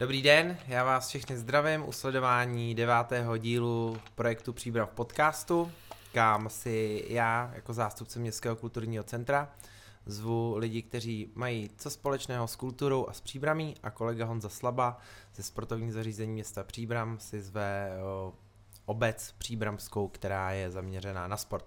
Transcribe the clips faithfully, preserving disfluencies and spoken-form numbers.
Dobrý den, já vás všechny zdravím u sledování devátého dílu projektu Příbram v podcastu, kam si já jako zástupce Městského kulturního centra zvu lidi, kteří mají co společného s kulturou a s Příbramí, a kolega Honza Slaba ze sportovního zařízení města Příbram si zve obec příbramskou, která je zaměřená na sport.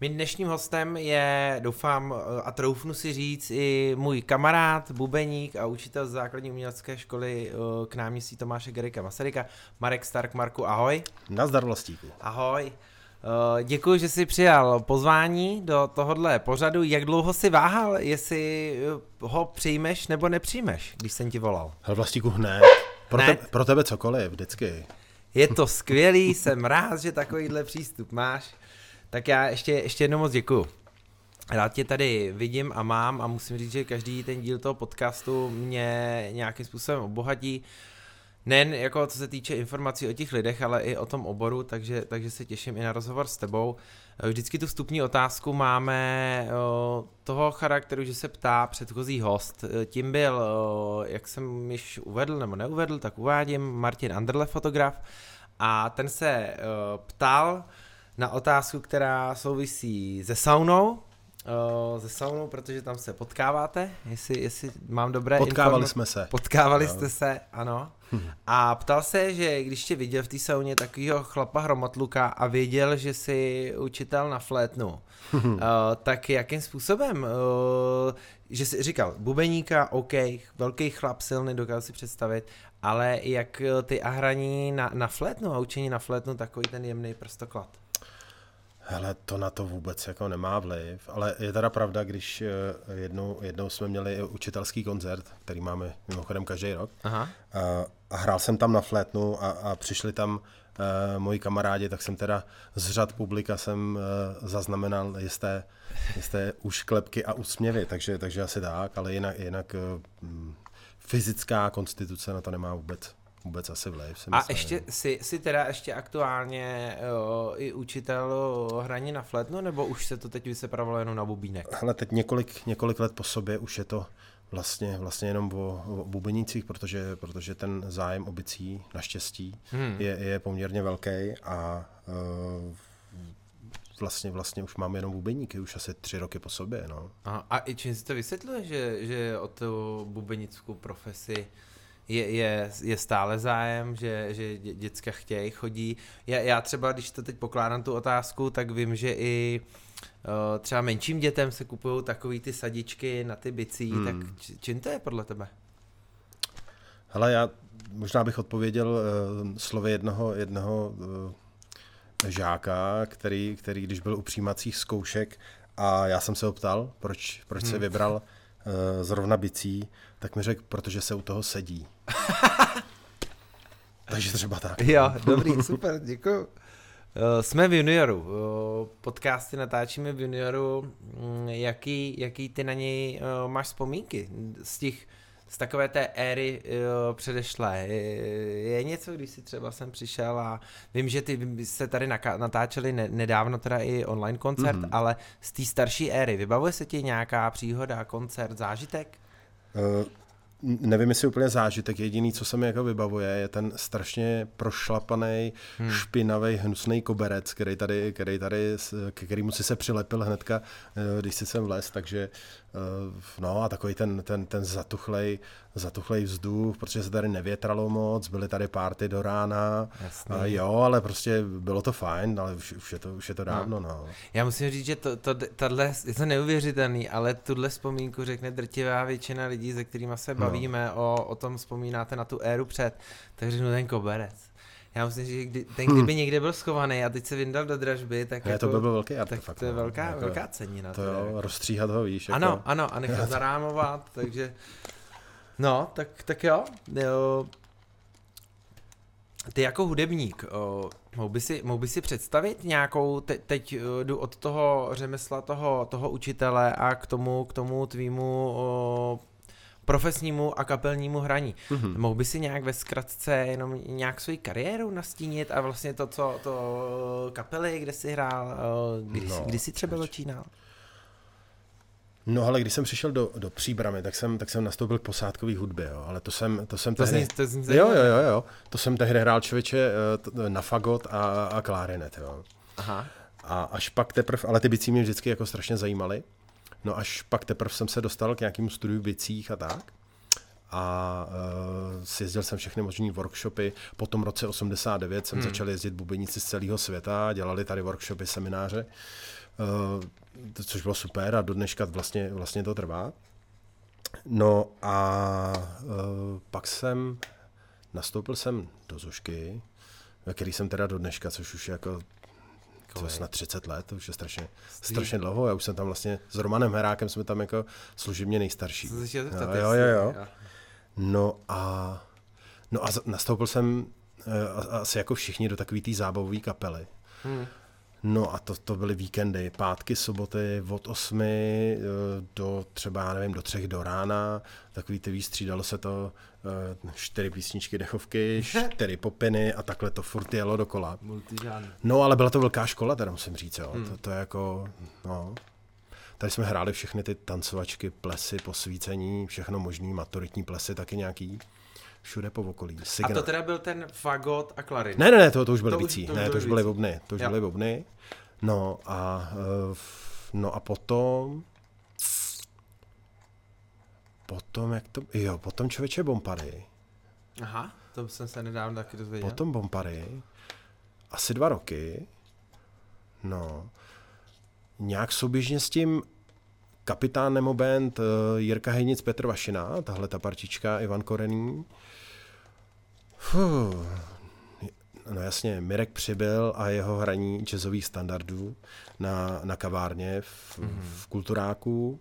Mým dnešním hostem je, doufám a troufnu si říct, i můj kamarád, bubeník a učitel z základní umělecké školy k náměstí Tomáše Garrigua Masaryka, Marek Stark. Marku, ahoj. Nazdar, Vlastíku. Ahoj. Děkuji, že jsi přijal pozvání do tohohle pořadu. Jak dlouho jsi váhal, jestli ho přijmeš nebo nepřijmeš, když jsem ti volal? Hele, Vlastíku, hned. Pro, te- pro tebe cokoliv, vždycky. Je to skvělý, jsem rád, že takovýhle přístup máš. Tak já ještě, ještě jednou moc děkuju. Rád tě tady vidím a mám a musím říct, že každý ten díl toho podcastu mě nějakým způsobem obohatí. Nejen jako co se týče informací o těch lidech, ale i o tom oboru, takže, takže se těším i na rozhovor s tebou. Vždycky tu vstupní otázku máme toho charakteru, že se ptá předchozí host. Tím byl, jak jsem již uvedl nebo neuvedl, tak uvádím, Martin Andrle, fotograf. A ten se ptal na otázku, která souvisí se saunou. Se saunou, protože tam se potkáváte, jestli, jestli mám dobré informace. Potkávali inform... jsme se. Potkávali no. jste se, ano. Hmm. A ptal se, že když tě viděl v té sauně takovýho chlapa hromatluka a věděl, že jsi učitel na flétnu, hmm. uh, tak jakým způsobem, uh, že jsi říkal, bubeníka, OK, velký chlap, silný, dokážu si představit, ale jak ty a hraní na, na flétnu a učení na flétnu, takový ten jemný prstoklad. Hele, to na to vůbec jako nemá vliv, ale je teda pravda, když jednou, jednou jsme měli učitelský koncert, který máme mimochodem každý rok. Aha. A, a hrál jsem tam na flétnu a, a přišli tam e, moji kamarádi, tak jsem teda z řad publika jsem e, zaznamenal jisté, jisté ušklepky a úsměvy, takže, takže asi tak, ale jinak, jinak m, fyzická konstituce na to nemá vůbec. Vůbec asi vliv, si myslím. A ještě jsi, jsi teda ještě aktuálně jo, i učitel hraní na flétnu, nebo už se to teď vysepravilo jenom na bubínek? Hele, teď několik, několik let po sobě už je to vlastně, vlastně jenom o, o bubenících, protože, protože ten zájem o bicí naštěstí hmm. je, je poměrně velký a uh, Vlastně, vlastně už máme jenom bubeníky, už asi tři roky po sobě. No. A, a i čím si to vysvětluje, že, že o tu bubenickou profesi Je, je, je stále zájem, že, že dě, děcka chtějí, chodí. Já, já třeba, když to teď pokládám tu otázku, tak vím, že i uh, třeba menším dětem se kupují takový ty sadičky na ty bicí, hmm. tak čím to je podle tebe? Hele, já možná bych odpověděl uh, slovy jednoho, jednoho uh, žáka, který, který, když byl u přijímacích zkoušek a já jsem se ho ptal, proč, proč hmm. se vybral zrovna bicí, tak mi řekl, protože se u toho sedí. Takže třeba tak. Jo, dobrý, super, děkuji. Jsme v junioru. Podcasty natáčíme v junioru. Jaký, jaký ty na něj máš vzpomínky? Z těch, z takové té éry předešlé. Je něco, když si třeba jsem přišel a vím, že ty se tady natáčeli nedávno teda i online koncert, mm-hmm. ale z té starší éry, vybavuje se ti nějaká příhoda, koncert, zážitek? Uh, nevím, jestli úplně zážitek, jediný, co se mi jako vybavuje, je ten strašně prošlapaný, hmm. špinavý, hnusný koberec, který tady, který tady, k kterému si se přilepil hnedka, když si sem vlez, takže no a takový ten, ten, ten zatuchlej, zatuchlej vzduch, protože se tady nevětralo moc, byly tady party do rána, a jo, ale prostě bylo to fajn, ale už, už, je, to, už je to dávno, no. no. Já musím říct, že to, to, tato, je to neuvěřitelný, ale tuhle vzpomínku řekne drtivá většina lidí, se kterými se bavíme, no. o, o tom vzpomínáte na tu éru před, takže řeknu ten koberec. Já myslím, že kdy, ten kdyby hmm. někde byl schovaný a teď se vyndal do dražby, tak ne, jako, to by byl velký artefakt. To je velká, jako, velká cenina. To jo, rozstříhat ho, víš. Ano, jako, ano, a nechat zarámovat, takže no, tak, tak jo. jo. Ty jako hudebník, mohl by si, mohl by si představit nějakou, te, teď jdu od toho řemesla toho, toho učitele a k tomu, k tomu tvýmu o, profesnímu a kapelnímu hraní. Mm-hmm. Mohl by si nějak ve zkratce jenom nějak svoji kariéru nastínit a vlastně to, co to kapely, kde jsi hrál, kdy, no, jsi, kdy jsi třeba začínal? No ale když jsem přišel do, do Příbramy, tak jsem, tak jsem nastoupil k posádkový hudbě, jo. Ale to jsem, to jsem to tehdy... Zní, to zní, jo, jo, jo, jo. To jsem tehdy hrál člověče na fagot a, a klarinet, jo. Aha. A až pak teprv, ale ty bicí mě vždycky jako strašně zajímaly. No až pak teprv jsem se dostal k nějakému studiu bicích a tak. A uh, sjezdil jsem všechny možný workshopy. Po tom roce osmdesát devět jsem hmm. začal jezdit bubeníci z celého světa, dělali tady workshopy, semináře, uh, což bylo super a do dneška vlastně, vlastně to trvá. No a uh, pak jsem, nastoupil jsem do Zušky, ve který jsem teda do dneška, což už je jako snad třicet let, to už je strašně, strašně dlouho. Já už jsem tam vlastně s Romanem Herákem, jsme tam jako služebně nejstarší. Jo, jo, jo, jo. No a, no a nastoupil jsem uh, asi jako všichni do takové té zábavové kapely. Hmm. No a to, to byly víkendy, pátky, soboty, od osmi uh, do třeba, já nevím, do třech do rána. Takový ty výstřídalo se to, uh, čtyři písničky dechovky, čtyři popiny a takhle to furt jelo dokola. No ale byla to velká škola, teda musím říct, jo. Hmm. To, to je jako, no... Tady jsme hráli všechny ty tancovačky, plesy, posvícení, všechno možný, maturitní plesy, taky nějaký, všude po okolí. Signál. A to teda byl ten fagot a klarinet? Ne, ne, ne, to, to už byly bicí, to, ne, to už byly bubny, to už byly bubny. No a, no a potom, potom jak to, jo, potom člověče bompary. Aha, to jsem se nedávno taky dozvěděl. Potom bompary, asi dva roky, no. Nějak souběžně s tím Kapitán Nemo Band, Jirka Hejnic, Petr Vašina, tahle ta partička, Ivan Korený. Fuh. No jasně, Mirek Přibyl a jeho hraní jazzových standardů na, na kavárně v, mm-hmm. v Kulturáku.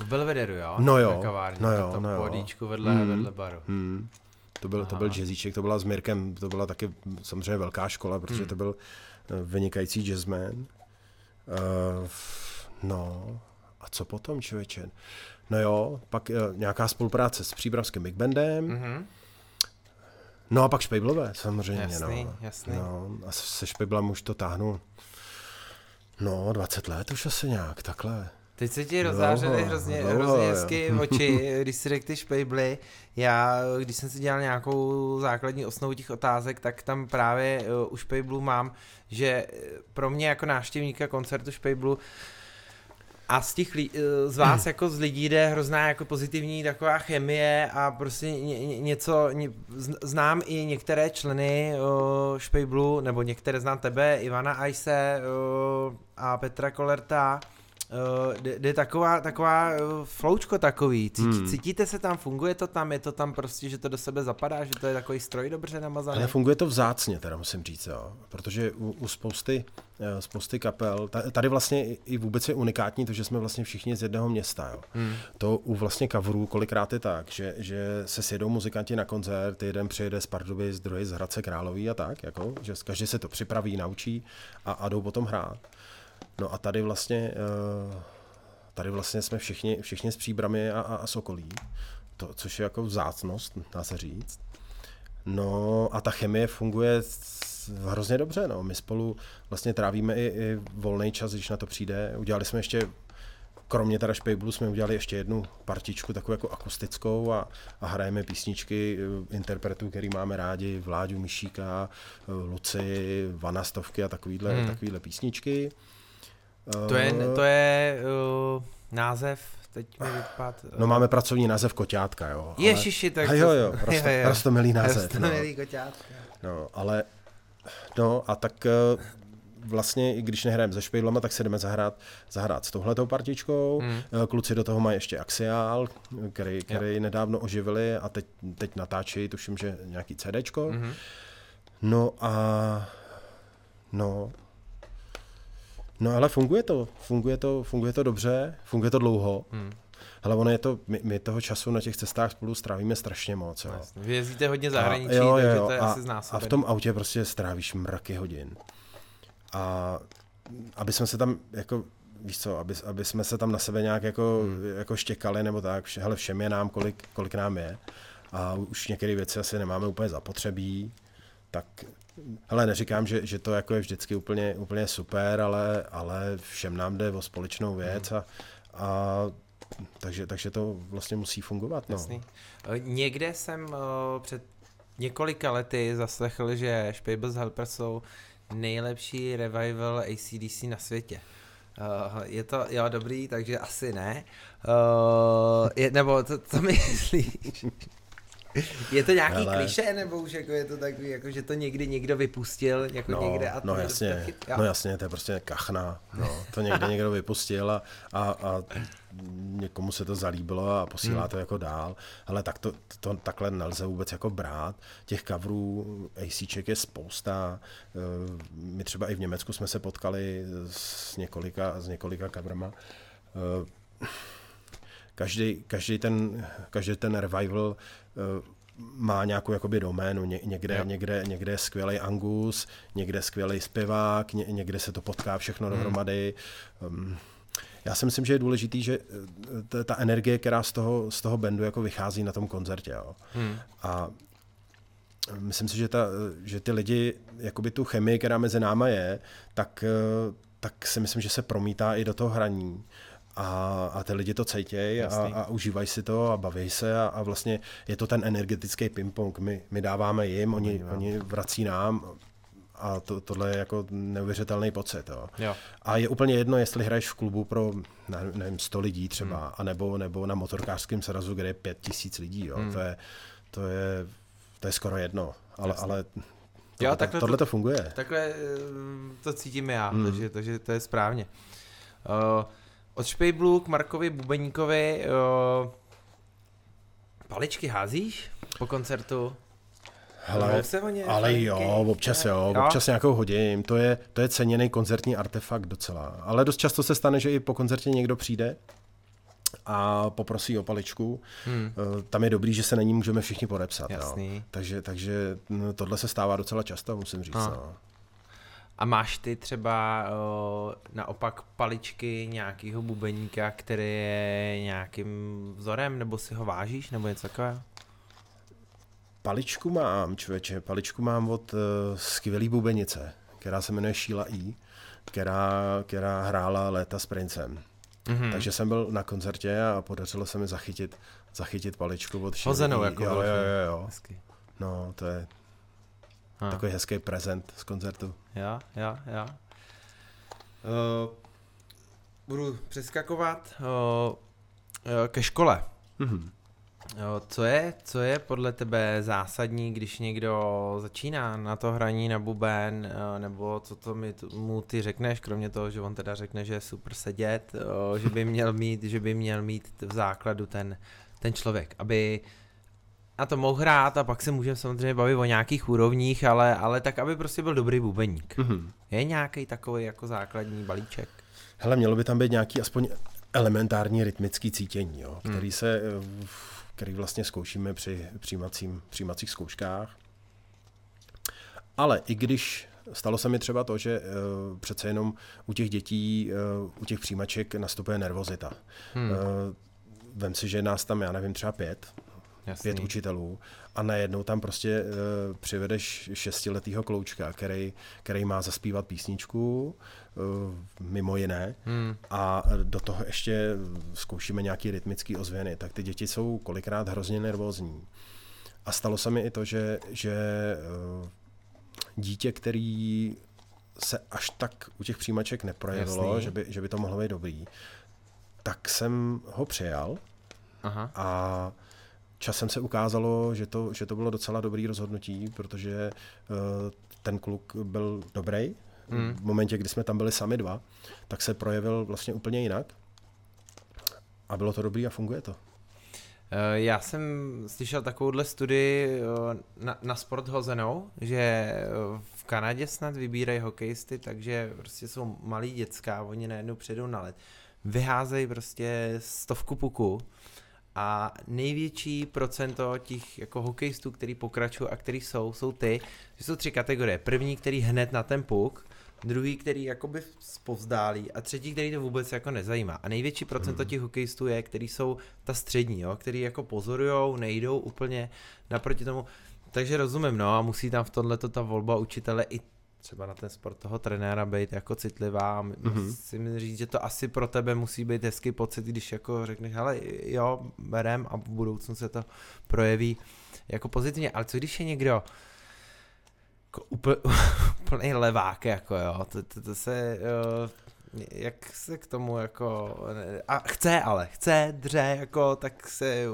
V Belvederu, jo? No jo, na kavárně, no jo, to no podíčku vedle, mm-hmm. vedle baru. Mm-hmm. To byl, to byl jazzíček, to byla s Mirkem, to byla taky samozřejmě velká škola, protože mm. to byl vynikající jazzman. Uh, no a co potom, člověče? No jo, pak uh, nějaká spolupráce s Příbramským Big Bandem. Mm-hmm. No a pak Špejblové, samozřejmě. Jasný, no. jasný. No, a se Špejblem už to táhnu, no dvacet let už asi nějak, takhle. Teď se ti rozářily hrozně, hrozně hezky oči, když si řekl ty Špejbly. Já, když jsem si dělal nějakou základní osnovu těch otázek, tak tam právě u Špejblů mám, že pro mě jako návštěvníka koncertu Špejblu a z, těch, z vás jako z lidí jde hrozná jako pozitivní taková chemie a prostě ně, něco, ně, znám i některé členy uh, Špejblu, nebo některé znám tebe, Ivana Aise uh, a Petra Kolerta. Jde uh, taková, taková floučko takový, Cít, hmm. cítíte se tam, funguje to tam, je to tam prostě, že to do sebe zapadá, že to je takový stroj dobře namazaný? Ale funguje to vzácně, teda musím říct, jo. Protože u, u spousty, spousty kapel, tady vlastně i vůbec je unikátní to, že jsme vlastně všichni z jednoho města, jo. Hmm. To u vlastně coverů kolikrát je tak, že, že se sjedou muzikanti na koncert, jeden přijede z Pardubic, druhý z Hradce Králové a tak, jako, že každý se to připraví, naučí a, a jdou potom hrát. No a tady vlastně, tady vlastně jsme všichni, všichni s Příbramy a, a, a Sokolí, to, což je jako vzácnost, dá se říct. No a ta chemie funguje hrozně dobře, no. My spolu vlastně trávíme i, i volný čas, když na to přijde. Udělali jsme ještě, kromě teda Špejblu, jsme udělali ještě jednu partičku, takovou jako akustickou a, a hrajeme písničky interpretů, který máme rádi, Vláďu Mišíka, Luci, Vanastovky a takovýhle, hmm. takovýhle písničky. To je, to je uh, název, teď mi vypad... Uh, no máme pracovní název Koťátka, jo. Ale... Ježiši, tak... Jo, jo, rostomilý název. Rostomilý no. Koťátka. No, ale... No a tak uh, vlastně, i když nehrajeme se Špejblama, tak si jdeme zahrát, zahrát s touhletou partičkou. Hmm. Kluci do toho mají ještě Axiál, který, který ja. nedávno oživili a teď, teď natáčejí, tuším, že nějaký CDčko. Mm-hmm. No a... No... No ale funguje to, funguje to, funguje to dobře, funguje to dlouho. Hmm. Hele, ono je to, my, my toho času na těch cestách spolu strávíme strašně moc. Jo. Vy jezdíte hodně zahraničí, a, jo, takže jo, to je a, asi znásobený. A v tom autě prostě strávíš mraky hodin. A aby jsme se tam, jako, víš co, aby, aby jsme se tam na sebe nějak jako, hmm. jako štěkali nebo tak, hele, všem je nám, kolik, kolik nám je. A už některé věci asi nemáme úplně zapotřebí, tak... Hele, neříkám, že, že to jako je vždycky úplně, úplně super, ale, ale všem nám jde o společnou věc a, a, A takže, takže to vlastně musí fungovat. No. Jasný. Někde jsem uh, před několika lety zaslechl, že Špejbly s Helper jsou nejlepší revival A C D C na světě. Uh, je to, jo, dobrý, takže asi ne. Uh, je, nebo to, co myslíš? Je to nějaký hele. klišé, nebo už jako je to takový, jako, že to někdy někdo vypustil jako no, někde a to no jasně, chyt, no jasně, to je prostě kachna, no, to někde někdo vypustil a, a, a někomu se to zalíbilo a posílá hmm. to jako dál, ale tak to, to takhle nelze vůbec jako brát, těch coverů ACček je spousta, my třeba i v Německu jsme se potkali s několika, s několika coverama. Každý, každý, ten, každý ten revival uh, má nějakou jakoby doménu. Ně, někde, yeah. někde, někde je skvělej Angus, někde je skvělej zpěvák, ně, někde se to potká všechno dohromady. Um, já si myslím, že je důležitý, že t- ta energie, která z toho, z toho bandu jako vychází na tom koncertě. Jo. Mm. A myslím si, že, ta, že ty lidi, jakoby tu chemii, která mezi náma je, tak, tak si myslím, že se promítá i do toho hraní. A, a ty lidi to cejtějí a, a užívají si to a baví se a, a vlastně je to ten energetický ping-pong. My, my dáváme jim, oni, oni vrací nám a to, tohle je jako neuvěřitelný pocit. Jo. Jo. A je úplně jedno, jestli hraješ v klubu pro, nevím, sto lidí třeba, hmm. anebo, nebo na motorkářském srazu, kde je pět tisíc lidí. Jo. Hmm. To, je, to, je, to je skoro jedno, ale, ale tohle, jo, takhle tohle to, to funguje. Takhle to cítím já, hmm. takže, takže to je správně. Uh, Od Špejblů k Markovi Bubeníkovi, uh, paličky házíš po koncertu? Hele, ale jo, občas jo, jo, občas nějakou hodím, to je, to je ceněný koncertní artefakt docela, ale dost často se stane, že i po koncertě někdo přijde a poprosí o paličku, hmm. tam je dobrý, že se na ní můžeme všichni podepsat, no. takže, takže no, tohle se stává docela často, musím říct. No. A máš ty třeba o, naopak paličky nějakého bubeníka, který je nějakým vzorem, nebo si ho vážíš, nebo něco takového? Paličku mám, člověče, paličku mám od uh, skvělý bubenice, která se jmenuje Sheila E., která, která hrála léta s Princem. Mm-hmm. Takže jsem byl na koncertě a podařilo se mi zachytit, zachytit paličku od Sheila E. Hozenou jako jo, jo, jo, jo. Hezky. No, to je... Ha. Takový hezký prezent z koncertu. Já, já, já. Uh, budu přeskakovat uh, ke škole. Mm-hmm. Uh, co je, co je podle tebe zásadní, když někdo začíná na to hraní na buben, uh, nebo co to mi, mu ty řekneš, kromě toho, že on teda řekne, že je super sedět, uh, že by měl mít, že by měl mít v základu ten, ten člověk, aby a to mohl hrát a pak se můžeme samozřejmě bavit o nějakých úrovních, ale, ale tak, aby prostě byl dobrý bubeník. Mm-hmm. Je nějaký takový jako základní balíček? Hele, mělo by tam být nějaký aspoň elementární rytmický cítění, jo, mm. který se, který vlastně zkoušíme při přijímacím, přijímacích zkouškách. Ale i když stalo se mi třeba to, že uh, přece jenom u těch dětí, uh, u těch přijímaček nastupuje nervozita. Mm. Uh, vem si, že nás tam, já nevím, třeba pět, Jasný. pět učitelů a najednou tam prostě uh, přivedeš šestiletýho kloučka, který, který má zaspívat písničku, uh, mimo jiné, hmm. a do toho ještě zkoušíme nějaký rytmický ozvěny, tak ty děti jsou kolikrát hrozně nervózní. A stalo se mi i to, že, že uh, dítě, který se až tak u těch přijímaček neprojevilo, že by, že by to mohlo být dobrý, tak jsem ho přijal. Aha. A časem se ukázalo, že to, že to bylo docela dobrý rozhodnutí, protože uh, ten kluk byl dobrý. Mm. V momentě, kdy jsme tam byli sami dva, tak se projevil vlastně úplně jinak. A bylo to dobrý a funguje to. Já jsem slyšel takovouhle studii na, na sport hozenou, že v Kanadě snad vybírají hokejisty, takže prostě jsou malí děcka, oni najednou přijdou na led. Vyházejí prostě stovku puku. A největší procento těch jako hokejistů, který pokračují a který jsou, jsou ty, že jsou tři kategorie. První, který hned na ten puk, druhý, který jakoby zpovzdálí a třetí, který to vůbec jako nezajímá. A největší procento těch hokejistů je, který jsou ta střední, jo, který jako pozorujou, nejdou úplně naproti tomu. Takže rozumím, no a musí tam v tomhleto ta volba učitele i třeba na ten sport toho trenéra být jako citlivá. Mm-hmm. Musím říct, že to asi pro tebe musí být hezký pocit, když jako řekneš, hele jo, berem a v budoucnu se to projeví jako pozitivně. Ale co když je někdo jako úplný levák, jako jo, to, to, to se... Jo, jak se k tomu jako a chce ale, chce, dře jako, tak se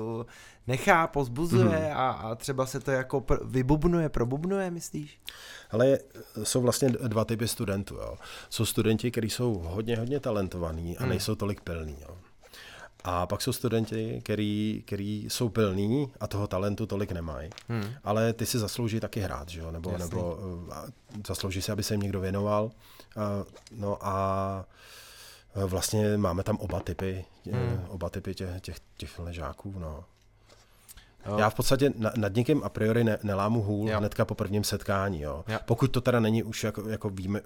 nechá, pozbuzuje mm-hmm. a, a třeba se to jako pr- vybubnuje, probubnuje, myslíš? Ale jsou vlastně dva typy studentů, jo. Jsou studenti, kteří jsou hodně, hodně talentovaní a nejsou tolik pilní, jo. A pak jsou studenti, kteří jsou pilní a toho talentu tolik nemají, hmm. ale ty si zaslouží taky hrát, že jo? Nebo, nebo zaslouží si, aby se jim někdo věnoval. No a vlastně máme tam oba typy, hmm. oba typy těch, těch, těch žáků. No. Jo. Já v podstatě nad někým a priori ne, nelámu hůl jo. hnedka po prvním setkání. Jo. Jo. Pokud to teda není už jako, jako víme,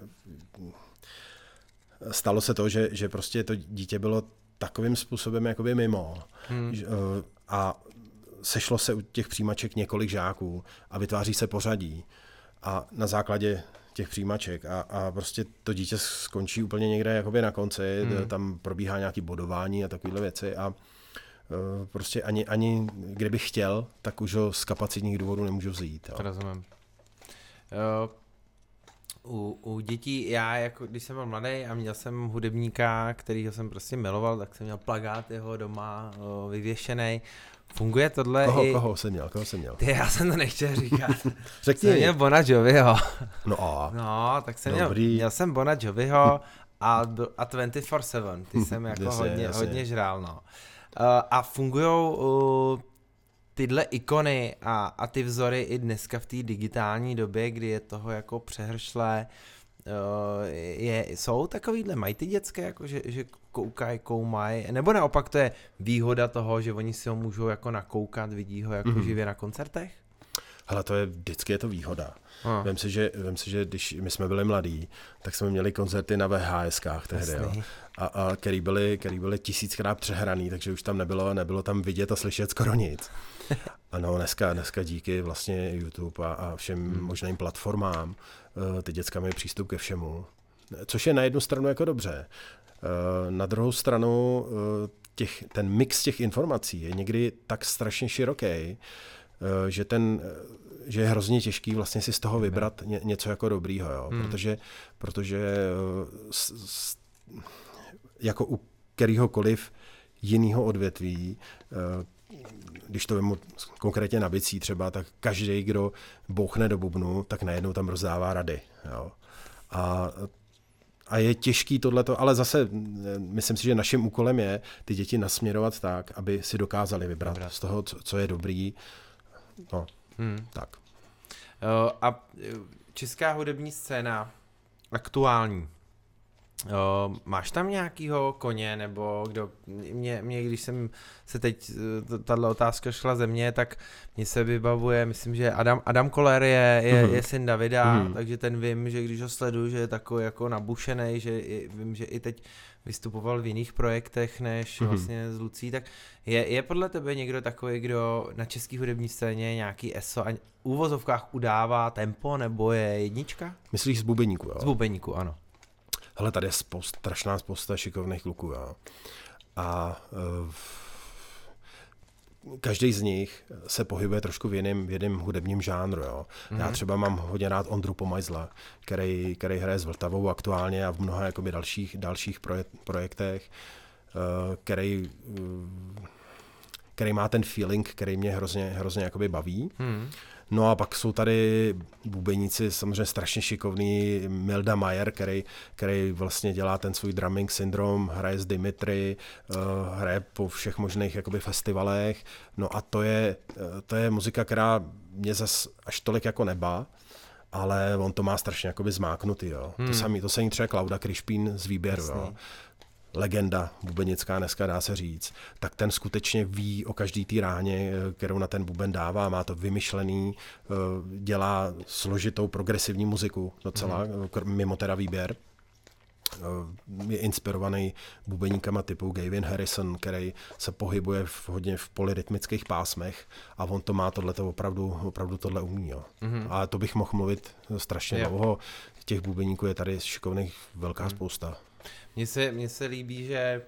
stalo se to, že, že prostě to dítě bylo takovým způsobem jakoby mimo. Hmm. A sešlo se u těch přijímaček několik žáků a vytváří se pořadí. A na základě těch přijímaček a, a prostě to dítě skončí úplně někde jakoby na konci, hmm. tam probíhá nějaké bodování a takovéhle věci a prostě ani, ani kdybych chtěl, tak už ho z kapacitních důvodů nemůžu vzít. Jo. Rozumím. Jo. U, u dětí, já jako, když jsem byl mladý a měl jsem hudebníka, kterýho jsem prostě miloval, tak jsem měl plakát jeho doma vyvěšený. Funguje tohle koho, i... Koho jsem měl, koho jsem měl? Ty, já jsem to nechtěl říkat. Řekni. Jsem měl Bona Joviho. No a? No, tak jsem měl, měl jsem Bona Joviho a, a dvacet čtyři sedm, ty jsem jako jasně, hodně, jasně. hodně žrál, no. A fungujou uh, tyhle ikony a, a ty vzory i dneska v té digitální době, kdy je toho jako přehršlé, je, jsou takovýhle, mají ty dětské, jako že, že koukají, koumaj, nebo naopak to je výhoda toho, že oni si ho můžou jako nakoukat, vidí ho jako mm-hmm. živě na koncertech? Hele, to je, vždycky je to výhoda. A. Vem si, že, vem si, že když my jsme byli mladí, tak jsme měli koncerty na VHSkách tehdy, jo. A, a který, byly, který byly tisíckrát přehraný, takže už tam nebylo, nebylo tam vidět a slyšet skoro nic. Ano, dneska, dneska díky vlastně YouTube a, a všem hmm. možným platformám ty děcka mají přístup ke všemu, což je na jednu stranu jako dobře. Na druhou stranu těch, ten mix těch informací je někdy tak strašně široký, že ten, že je hrozně těžký vlastně si z toho vybrat ně, něco jako dobrýho, jo? Hmm. Protože, protože s, s, jako u kterýhokoliv jinýho odvětví, když to vemu konkrétně na bicí třeba, tak každý, kdo bouchne do bubnu, tak najednou tam rozdává rady, jo? A A je těžký tohleto, ale zase myslím si, že naším úkolem je ty děti nasměrovat tak, aby si dokázali vybrat Dobrát. z toho, co je dobrý. No, hmm. tak. A česká hudební scéna aktuální. Máš tam nějakýho koně, nebo kdo, mě, mě když jsem se teď, tato otázka šla ze mě, tak mě se vybavuje, myslím, že Adam, Adam Koller je, je, mm-hmm. je syn Davida, mm-hmm. takže ten vím, že když ho sleduju, že je takový jako nabušenej, že i, vím, že i teď vystupoval v jiných projektech než mm-hmm. vlastně s Lucí, tak je, je podle tebe někdo takový, kdo na český hudební scéně nějaký eso a úvozovkách udává tempo, nebo je jednička? Myslíš z bubeníku, jo? Z bubeníku, ano. Hele, tady je spousta, strašná spousta šikovných kluků, jo. A uh, každý z nich se pohybuje trošku v jiném, v jiném hudebním žánru, jo. Mm-hmm. Já třeba mám hodně rád Ondru Pomajzla, který, který hraje s Vltavou aktuálně a v mnoha jakoby dalších, dalších proje, projektech, uh, který, uh, který má ten feeling, který mě hrozně, hrozně jakoby baví. Mm-hmm. No a pak jsou tady bubeníci, samozřejmě strašně šikovný Milda Mayer, který, který vlastně dělá ten svůj drumming syndrom, hraje s Dimitry, hraje po všech možných jakoby festivalech. No a to je, to je muzika, která mě zas až tolik jako nebá, ale on to má strašně jakoby zmáknutý, jo. Hmm. To samý, to se jim třeba Klauda Krišpín z Výběru, Jasný. jo. Legenda bubenická dneska, dá se říct, tak ten skutečně ví o každý té ráně, kterou na ten buben dává, má to vymyšlený, dělá složitou progresivní muziku docela, mm. mimo teda Výběr. je inspirovaný bubeníkama typu Gavin Harrison, který se pohybuje v, hodně v polyrytmických pásmech, a on to má tohleto opravdu, opravdu tohle umí. Jo. Mm-hmm. A to bych mohl mluvit strašně yeah. dlouho. Těch bubeníků je tady šikovných velká mm. spousta. Mně se, mně se líbí, že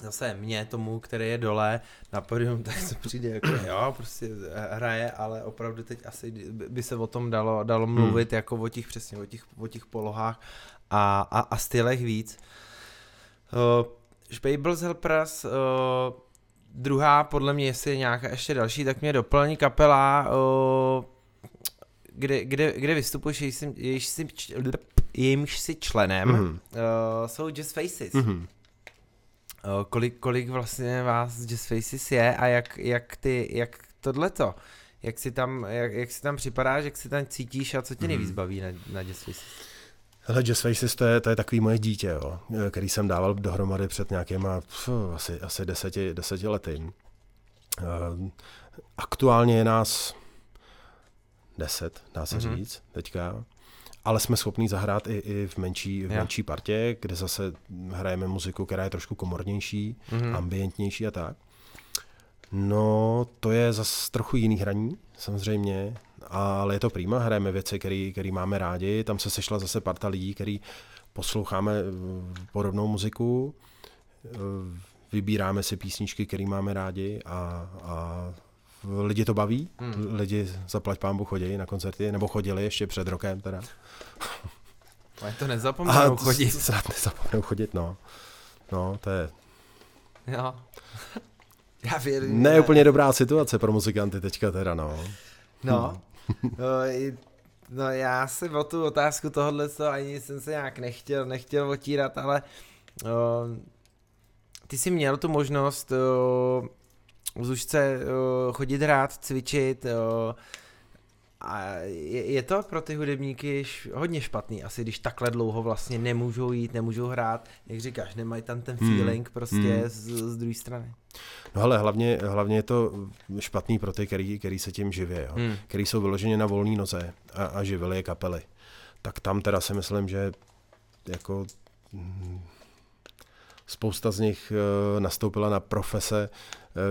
zase mě tomu, který je dole na podium, tak se přijde jako jo, prostě hraje, ale opravdu teď asi by se o tom dalo, dalo mluvit hmm. jako o těch přesně, o těch, o těch polohách a, a, a stylech víc. Uh, Špejbly Helpers, uh, druhá podle mě, jestli je nějaká ještě další, tak mě doplní kapela, uh, kde, kde, kde vystupuješ, jejímž jsi, jsi, jsi členem, hmm. uh, jsou Jazz Faces. Hmm. Kolik, kolik vlastně vás Jazz Faces je a jak, jak ty, jak tohleto, jak si tam, jak, jak si tam připadáš, jak si tam cítíš a co tě nejvíc baví na, na Jazz Faces? Hele, Jazz Faces to je, to je takový moje dítě, jo, který jsem dával dohromady před nějakýma pf, asi, asi deseti, deseti lety. Aktuálně je nás deset, dá se mm-hmm. říct, teďka. Ale jsme schopni zahrát i, i v menší, v menší partě, kde zase hrajeme muziku, která je trošku komornější, mm-hmm. ambientnější a tak. No, to je zase trochu jiný hraní, samozřejmě, ale je to prima, hrajeme věci, které máme rádi. Tam se sešla zase parta lidí, který posloucháme podobnou muziku, vybíráme si písničky, které máme rádi a... a lidi to baví, hmm. lidi zaplať pánbu chodí na koncerty, nebo chodili ještě před rokem teda. Ale to nezapomněnou chodit. To se nezapomněnou chodit, no. No, to je... Jo. Já věřím. Ne, ne úplně dobrá situace pro muzikanty teďka teda, no. No. No, já si o tu otázku tohle, co ani jsem se nějak nechtěl, nechtěl otírat, ale uh, ty jsi měl tu možnost... Uh, v Zušce uh, chodit hrát, cvičit, uh, a je, je to pro ty hudebníky š, hodně špatný, asi když takhle dlouho vlastně nemůžou jít, nemůžou hrát, jak říkáš, nemají tam ten feeling hmm. prostě hmm. z, z druhé strany. No ale hlavně, hlavně je to špatný pro ty, který, který se tím živí, jo? Hmm. Který jsou vyloženě na volné noze a, a živili je kapely. Tak tam teda si myslím, že jako... Hmm, spousta z nich nastoupila na profese,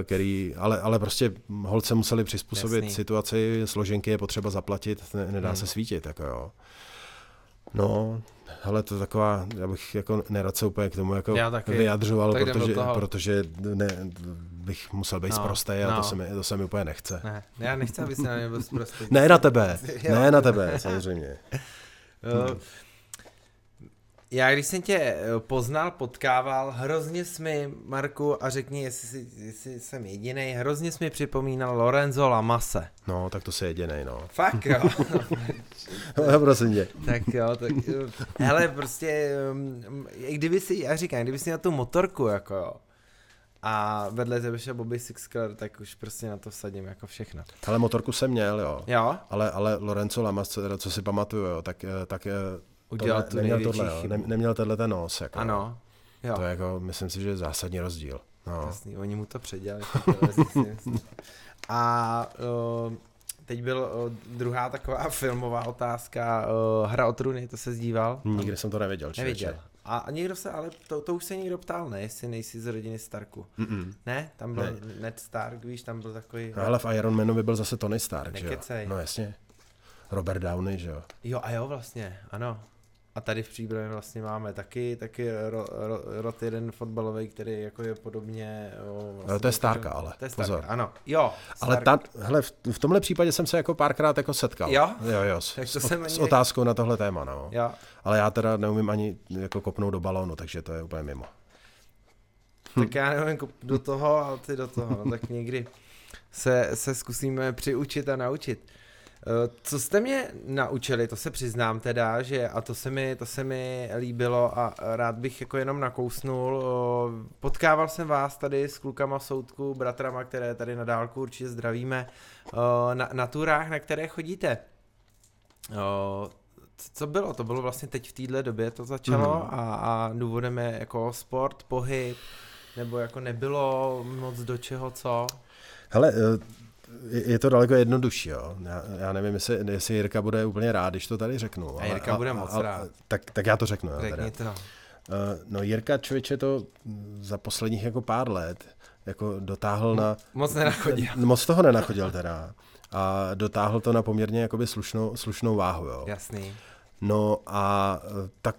který, ale, ale prostě holce museli přizpůsobit Jasný. situaci, složenky je potřeba zaplatit, ne, nedá hmm. se svítit, jako jo. No, hele, to taková, já bych jako nerad se úplně k tomu jako vyjadřoval, tak protože, protože ne, bych musel být no, sprostej a no. to, se mi, to se mi úplně nechce. Ne, já nechci, aby se na mě byl sprostej. Ne na tebe, ne na tebe, samozřejmě. Hmm. Já když jsem tě poznal, potkával, hrozně jsi mi, Marku, a řekni, jestli, jestli jsem jedinej, hrozně jsi mi připomínal Lorenzo Lamase. No, tak to jsi jedinej, no. Fakt, jo. No, prosím tě. Tak jo, tak hele, prostě, kdyby si, já říkám, kdyby si na tu motorku, jako jo, a vedle tebe šel Bobby Sixkiller, tak už prostě na to vsadím jako všechno. Ale motorku jsem měl, jo. Jo? Ale, ale Lorenzo Lamase, co si pamatuju, jo, tak, tak udělat tu největší tohle, chybu. Ne, neměl tenhle ten nos. Jako, ano. Jo. To je jako, myslím si, že je zásadní rozdíl. No. Jasný, oni mu to předělali. A uh, teď byla uh, druhá taková filmová otázka. Uh, Hra o trůny, to se zdíval? Nikdy no. jsem to nevěděl. Nevěděl. A, a někdo se, ale to, to už se někdo ptal, ne? Jestli nejsi z rodiny Starku. Mm-mm. Ne? Tam byl ne. Ned Stark, víš, tam byl takový... No, ale v Iron Manovi byl zase Tony Stark, Nekecej. Že jo? No jasně. Robert Downey, že jo? Jo a jo, vlastně, ano. A tady v Příbrami vlastně máme taky, taky ro, ro, rod jeden fotbalový, který jako je podobně... Jo, vlastně to je Starka, ale to je Starka, pozor. Ano, jo. Stark. Ale ta, hele, v, v tomhle případě jsem se jako párkrát jako setkal. Jo? Jo, jo, s, s, ani... s otázkou na tohle téma, no. Jo. Ale já teda neumím ani jako kopnout do balónu, takže to je úplně mimo. Tak já neumím kopnout do toho, ale ty do toho, no tak někdy se, se zkusíme přiučit a naučit. Co jste mě naučili, to se přiznám teda, že a to se mi, to se mi líbilo a rád bych jako jenom nakousnul. Potkával jsem vás tady s klukama v Soudku, bratrama, které tady na dálku určitě zdravíme, na, na turách, na které chodíte. Co bylo? To bylo vlastně teď v téhle době to začalo mm. a, a důvodem je jako sport, pohyb, nebo jako nebylo moc do čeho co? Hele, je to daleko jednodušší, jo. Já, já nevím, jestli, jestli Jirka bude úplně rád, když to tady řeknu. A Jirka ale, bude a, moc a, rád. Tak, tak já to řeknu. Řekni to. Uh, no Jirka, člověče, to za posledních jako pár let jako dotáhl na... Moc nenachodil. Moc toho nenachodil teda. A dotáhl to na poměrně jakoby slušnou, slušnou váhu, jo. Jasný. No a tak...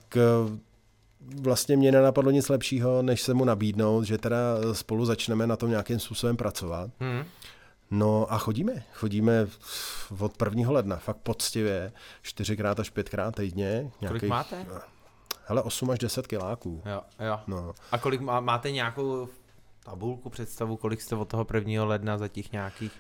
Vlastně mě nenapadlo nic lepšího, než se mu nabídnout, že teda spolu začneme na tom nějakým způsobem pracovat. Hmm. No a chodíme. Chodíme od prvního ledna, fakt poctivě, čtyřikrát až pětkrát týdně. Nějakých, kolik máte? Hele, osm až deset kiláků. Jo, jo. No. A kolik má, máte nějakou tabulku, představu, kolik jste od toho prvního ledna za těch nějakých...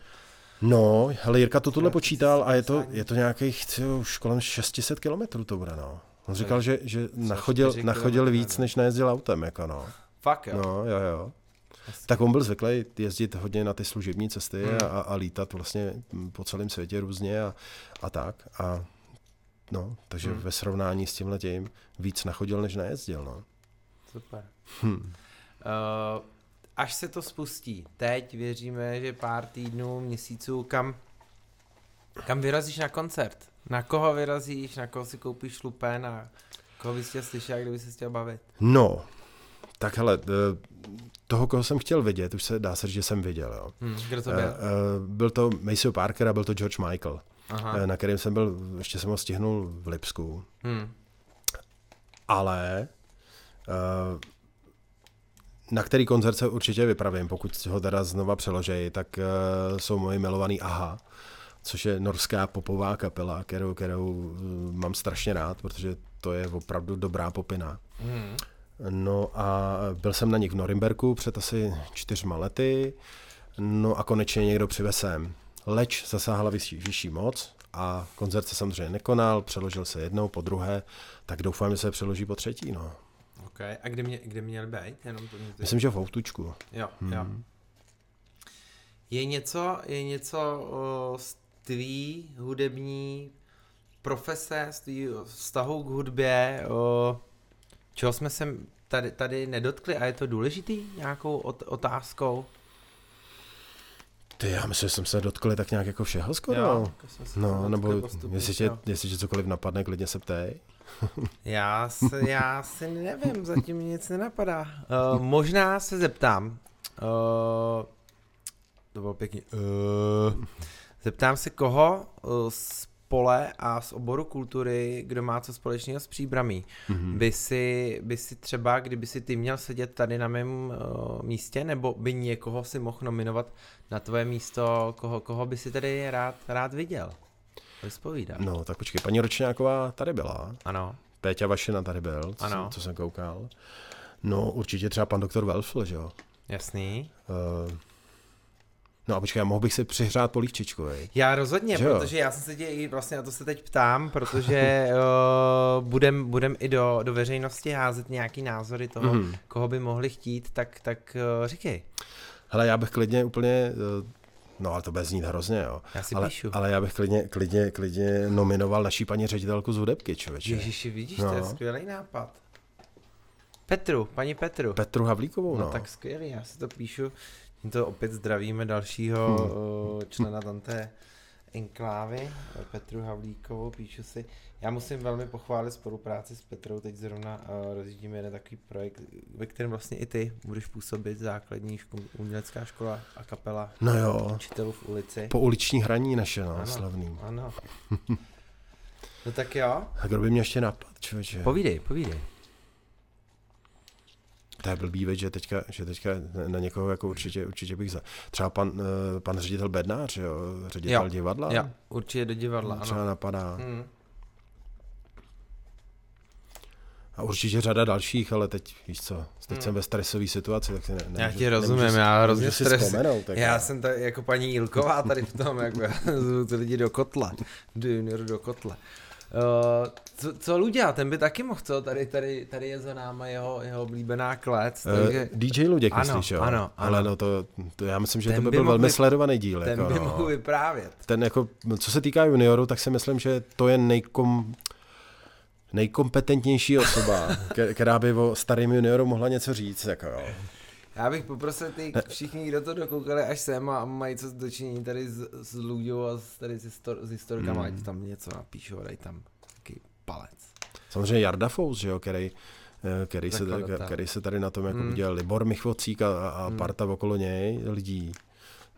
No, hele, Jirka to tuhle počítal a je to, je to nějakých už kolem šest set kilometrů to bude, no. On říkal, že, že nachodil, nachodil víc, než najezdil autem, jako no. Fakt jo? No, jo, jo. Tak on byl zvyklý jezdit hodně na ty služební cesty hmm. a, a lítat vlastně po celém světě různě a, a tak. A no, takže hmm. ve srovnání s tímhletím víc nachodil, než najezdil, no. Super. Hm. Uh, až se to spustí, teď věříme, že pár týdnů, měsíců, kam, kam vyrazíš na koncert? Na koho vyrazíš, na koho si koupíš šlupen a koho bys chtěl slyšet a kdo by se chtěl bavit? No, tak hele, toho, koho jsem chtěl vidět, už se dá se říct, že jsem viděl. Jo. Hmm, kdo to byl? Byl to Maceo Parker a byl to George Michael, aha, na kterém jsem byl, ještě jsem ho stihnul v Lipsku. Hmm. Ale na který koncert se určitě vypravím, pokud ho teda znova přeložejí, tak jsou moji milovaný A H A. Což je norská popová kapela, kterou, kterou mám strašně rád, protože to je opravdu dobrá popina. Mm. No a byl jsem na nich v Norimberku před asi čtyřma lety, no a konečně někdo přivez sem. Leč zasáhla vyšší, vyšší moc a koncert se samozřejmě nekonal, přeložil se jednou, po druhé, tak doufám, že se přeloží po třetí, no. Ok, a kde, mě, kde měl být? Jenom to mě... Myslím, že v Outučku. Jo, hmm. jo. Je něco, je něco o... tvý hudební profese, vztahu k hudbě, o, čeho jsme se tady, tady nedotkli a je to důležitý nějakou ot, otázkou? Ty, já myslím, že jsme se dotkli tak nějak jako všeho skoro. Jo, no, nebo postupně, jestli, tě, jestli tě cokoliv napadne, klidně se ptej. já, se, já si nevím, zatím nic nenapadá. Uh, možná se zeptám. Uh, to bylo pěkně. Uh, Zeptám se, koho z pole a z oboru kultury, kdo má co společného s Příbramí. Mm-hmm. By, si, by si třeba, kdyby si ty měl sedět tady na mém uh, místě, nebo by někoho si mohl nominovat na tvoje místo, koho, koho by si tady rád, rád viděl? Vyspovídat. No, tak počkej, paní Ročňáková tady byla. Ano. Péťa Vašina tady byl, co, ano. Jsem, co jsem koukal. No, určitě třeba pan doktor Welfl, že jo? Jasný. Uh, No a počkej, já mohl bych si přihřát polívčičku. Hej. Já rozhodně, že protože jo? Já jsem se tě, vlastně na to se teď ptám, protože uh, budem, budem i do, do veřejnosti házet nějaký názory toho, mm. koho by mohli chtít, tak, tak uh, říkej. Hele, já bych klidně úplně, uh, no ale to bude znít hrozně, jo. Já si ale, píšu. Ale já bych klidně, klidně, klidně nominoval naší paní ředitelku z hudebky, člověče. Ježiši, vidíš, no. To je skvělý nápad. Petru, paní Petru. Petru Havlíkovou, no. No tak skvělý, já si to píšu. To opět zdravíme dalšího hmm. člena té enklávy, Petru Havlíkovou, píšu si. Já musím velmi pochválit spolupráci s Petrou, teď zrovna uh, rozjíždíme jeden takový projekt, ve kterém vlastně i ty budeš působit, základní ško- umělecká škola a kapela no jo. učitelů v ulici. Po uliční hraní naše, no, ano, slavný. Ano. No tak jo. A kdo by mě ještě napadl, člověče? Povídej, povídej. To je blbý věc, že teďka, že teďka na někoho jako určitě, určitě bych za... Třeba pan, pan ředitel Bednář, jo? Ředitel jo, divadla. Jo, určitě do divadla, třeba ano. Třeba napadá. Mm. A určitě řada dalších, ale teď, víš co, teď mm. jsem ve stresové situaci, tak si ne, nemůžu, já ti rozumím, nemůžu, já hrozně stres. Já ne. Jsem tady jako paní Jilková tady v tom, jako zvu ty lidi do kotla, do junioru do kotla. Uh, co, co Luděk, ten by taky mohl, co? Tady, tady, tady je za náma jeho, jeho oblíbená klec. Takže... Uh, D J Luděk, ano, myslíš, jo? Ano, ano. Ale no to, to já myslím, že ten to by, by byl velmi vyp... sledovaný díl. Ten jako, by mohl no. vyprávět. Ten jako, co se týká junioru, tak si myslím, že to je nejkom... nejkompetentnější osoba, která by o starým junioru mohla něco říct. Jako, jo. Já bych poprosil ty všichni, kdo to dokoukali až sem a mají co dočinění tady s, s Luďou a s, tady s historkama, mm. ať tam něco napíšou, dej tam taky palec. Samozřejmě Jarda Fous, že jo, který, který, se, který se tady na tom jako mm. viděl, Libor Michvócík a, a mm. parta okolo něj lidí.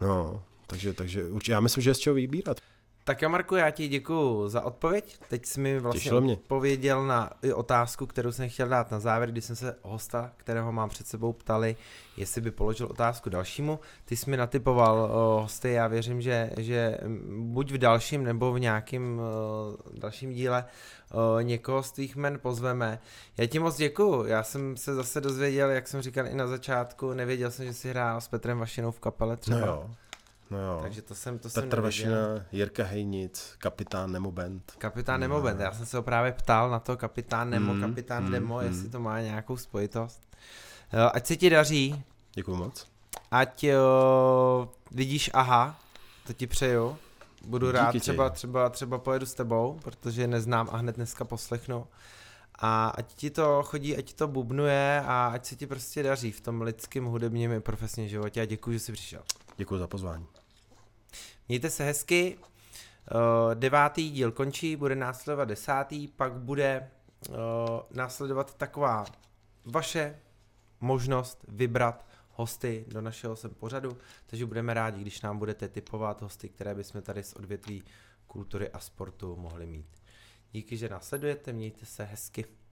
No, takže, takže já myslím, že je z čeho vybírat. Tak a Marku, já ti děkuju za odpověď. Teď jsi mi vlastně odpověděl na otázku, kterou jsem chtěl dát na závěr, když jsem se hosta, kterého mám před sebou, ptali, jestli by položil otázku dalšímu. Ty jsi mi natypoval hosty, já věřím, že, že buď v dalším nebo v nějakém dalším díle někoho z tvých jmen pozveme. Já ti moc děkuju, já jsem se zase dozvěděl, jak jsem říkal i na začátku, nevěděl jsem, že jsi hrál s Petrem Vašinou v kapele třeba. No jo. No jo. Takže to jsem, to jsem Petr Vašina, Jirka Hejnic, Kapitán Nemo Band. Kapitán Nemo no. Band, já jsem se ho právě ptal na to, Kapitán Nemo, mm, Kapitán mm, Nemo, mm. jestli to má nějakou spojitost. Ať se ti daří. Děkuju moc. Ať o, vidíš A H A, to ti přeju. Budu Díky rád, tě. třeba, třeba, třeba pojedu s tebou, protože neznám a hned dneska poslechnu. A ať ti to chodí, ať ti to bubnuje a ať se ti prostě daří v tom lidském, hudebním i profesním životě. A děkuji, že jsi přišel. Děkuji za pozvání. Mějte se hezky. Uh, devátý díl končí, bude následovat desátý, pak bude uh, následovat taková vaše možnost vybrat hosty do našeho sem pořadu, takže budeme rádi, když nám budete tipovat hosty, které bychom tady z odvětví kultury a sportu mohli mít. Díky, že nás sledujete, mějte se hezky.